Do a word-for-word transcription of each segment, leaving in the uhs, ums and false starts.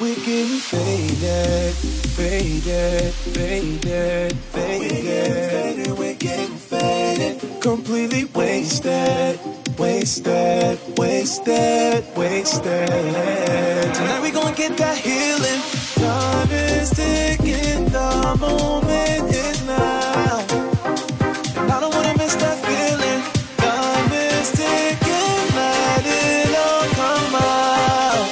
We're getting faded, faded, faded, faded. We're getting faded, completely wasted, wasted, wasted, wasted. Tonight we gonna get that healing. Time is ticking, the moment is now. And I don't wanna miss that feeling. Time is ticking, let it all come out.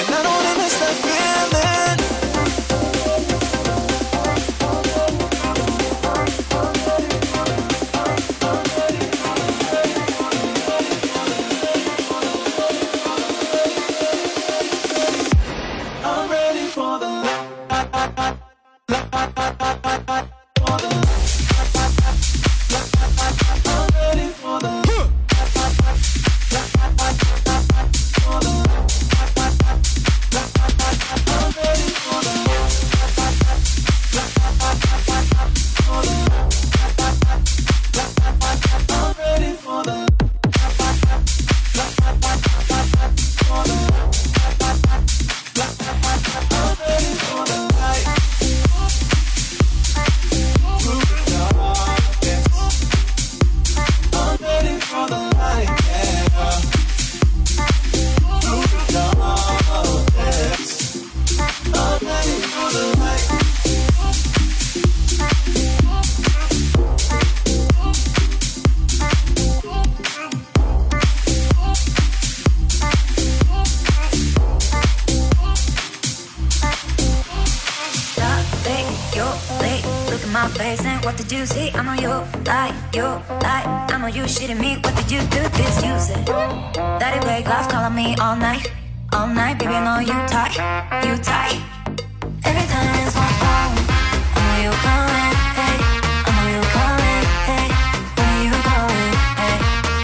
And I don't wanna miss that feeling. I'm ready for the light. My face and what did you see? I know you lie, you lie. I know you shitting me. What did you do? This you said that it wake life calling me all night, all night. Baby, I know you tight, you tight. Every time it's my phone. I know you calling, hey. I know you calling, hey. Where you going, hey?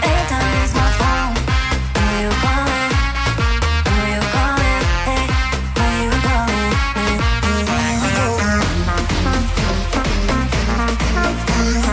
Every time it's my phone. I know you calling, I know you calling, hey. Where you going, hey? We'll be right back.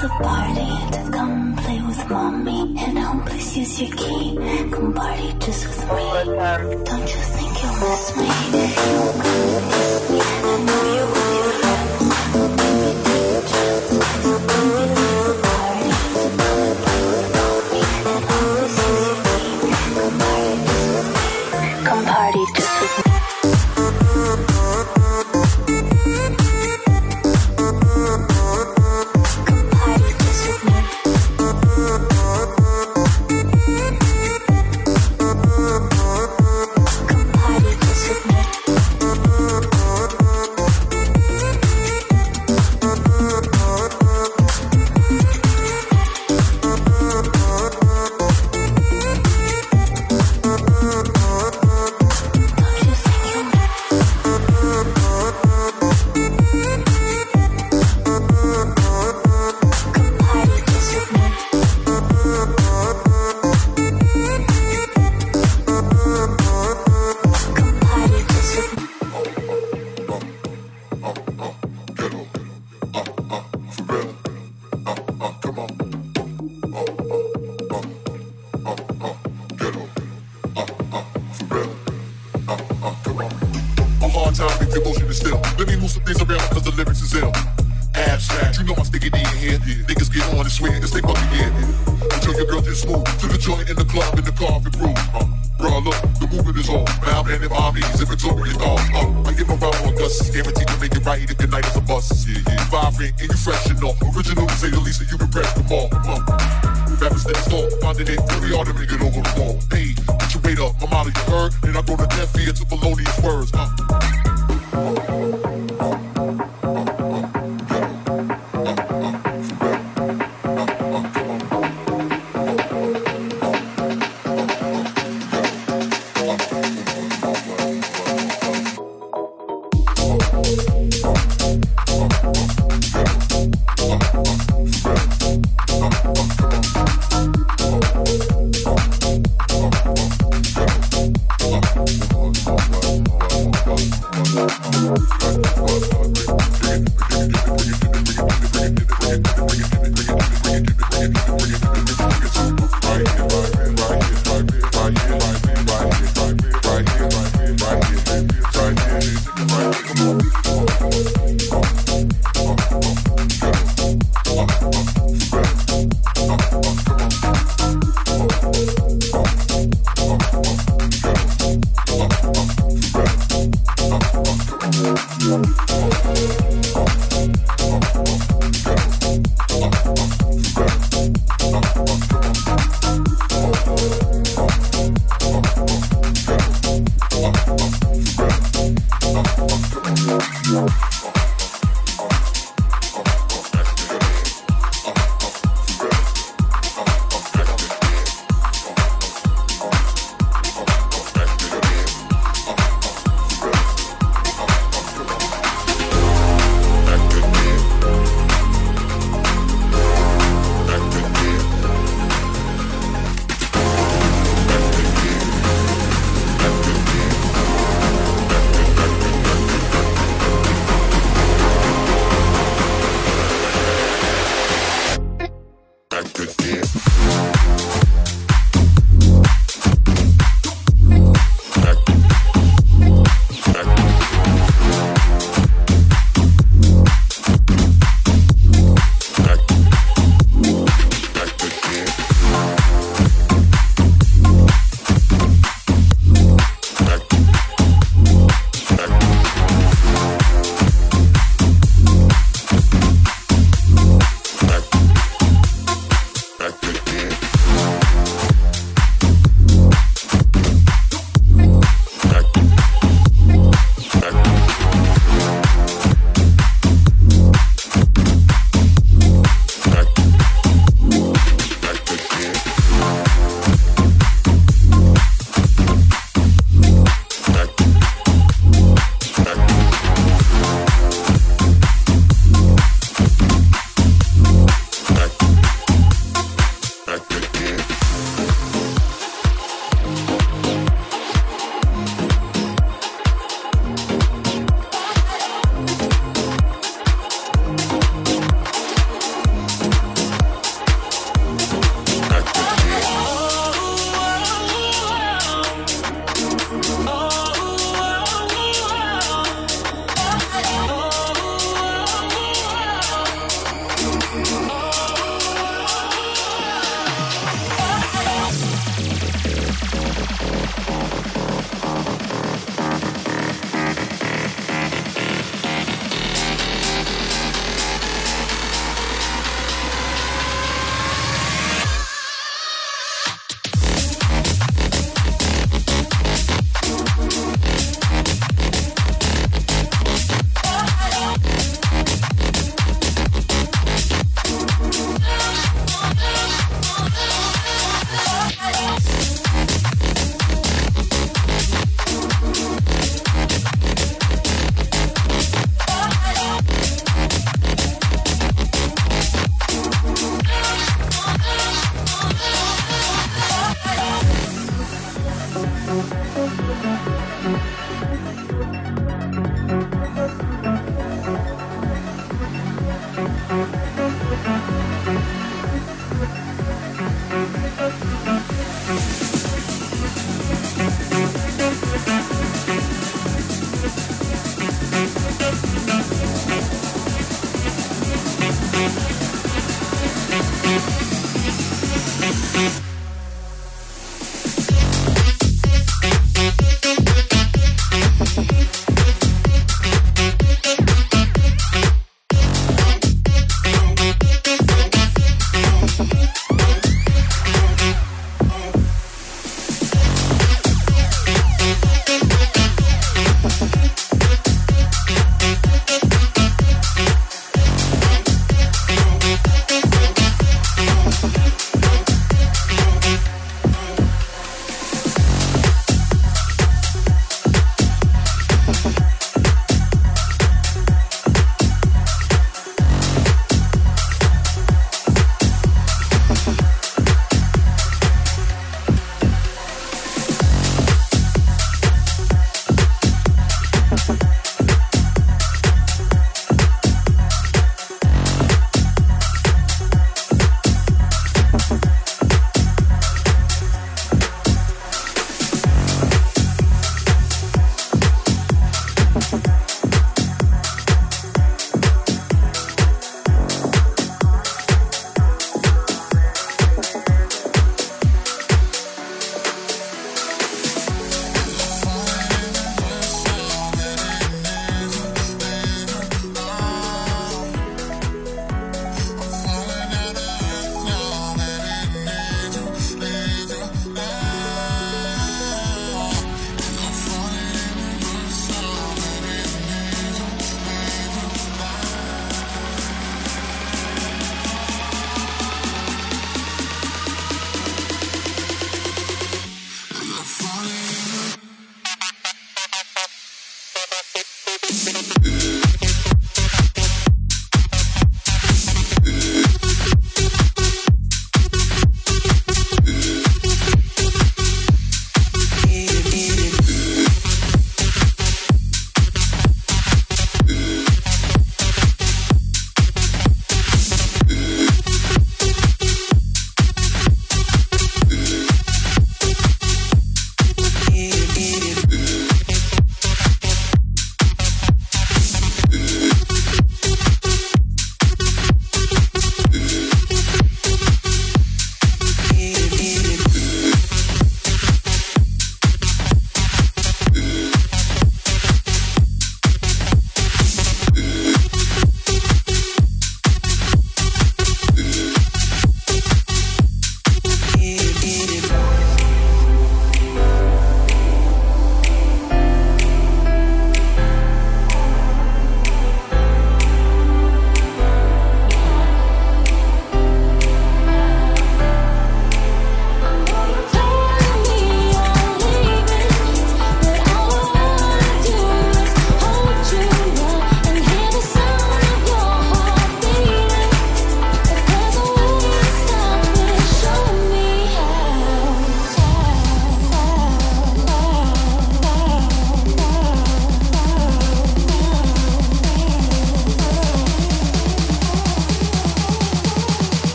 It's a party, come play with mommy. And home, please use your key. Come party just with me. Don't you think you'll miss me? You'll miss me. I know you will. Baby, take a chance. Come with me to the party. Come and play with mommy. And home, please use your key. Come party just with me. Come party just with me. Back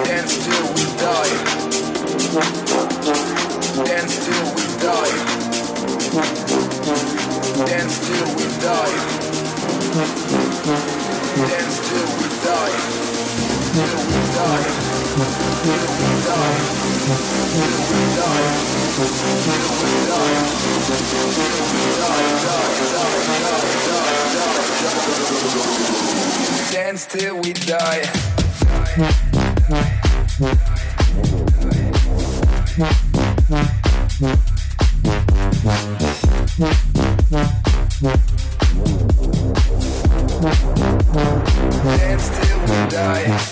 Stand still, we die. Stand still, we die. Stand still, we die. Stand still, we die. Till we die. Till we die. Till we die. Till we die. Till we die. Die, die, die, die, die. Stand still, we die. Stand still, we die. Stand still, we die.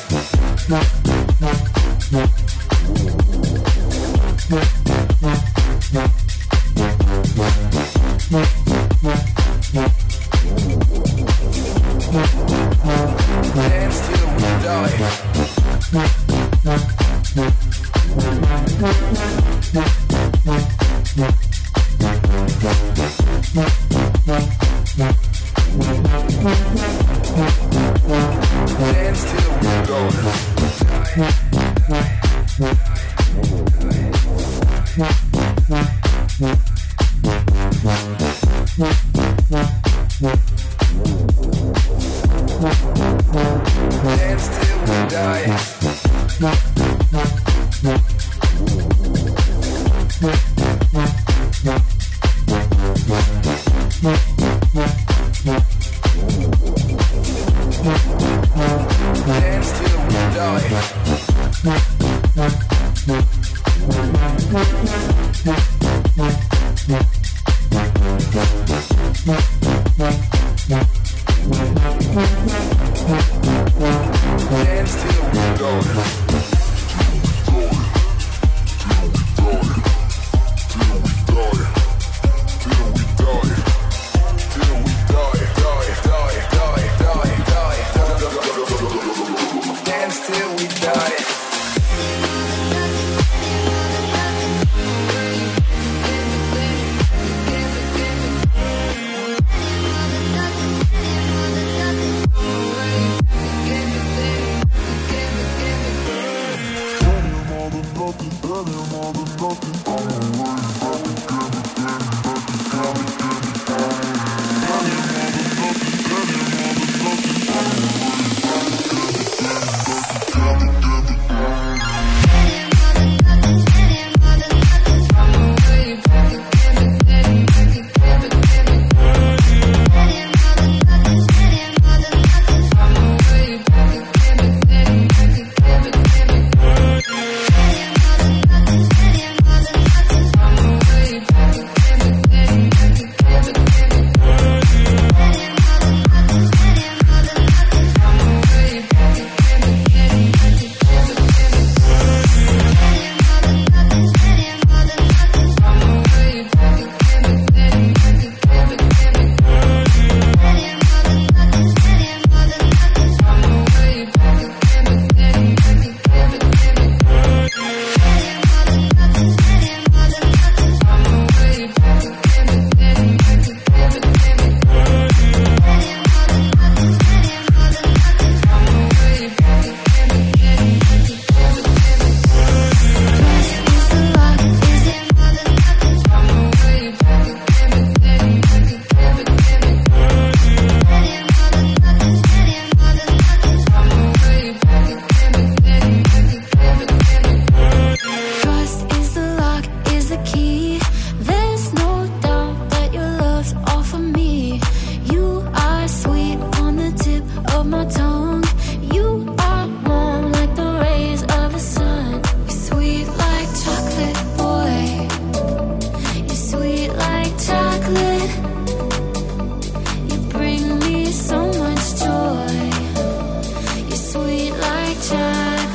Like chocolate.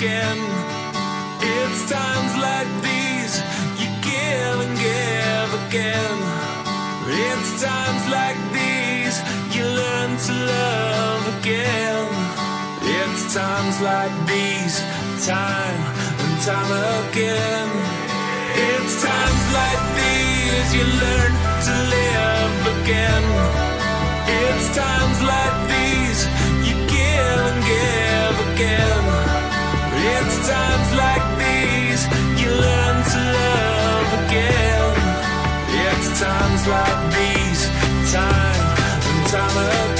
again. It's times like these you give and give again. It's times like these you learn to love again. It's times like these, time and time again. It's times like these you learn to live again. It's times like these you give and give again. It's times like these you learn to love again. It's times like these, time and time again.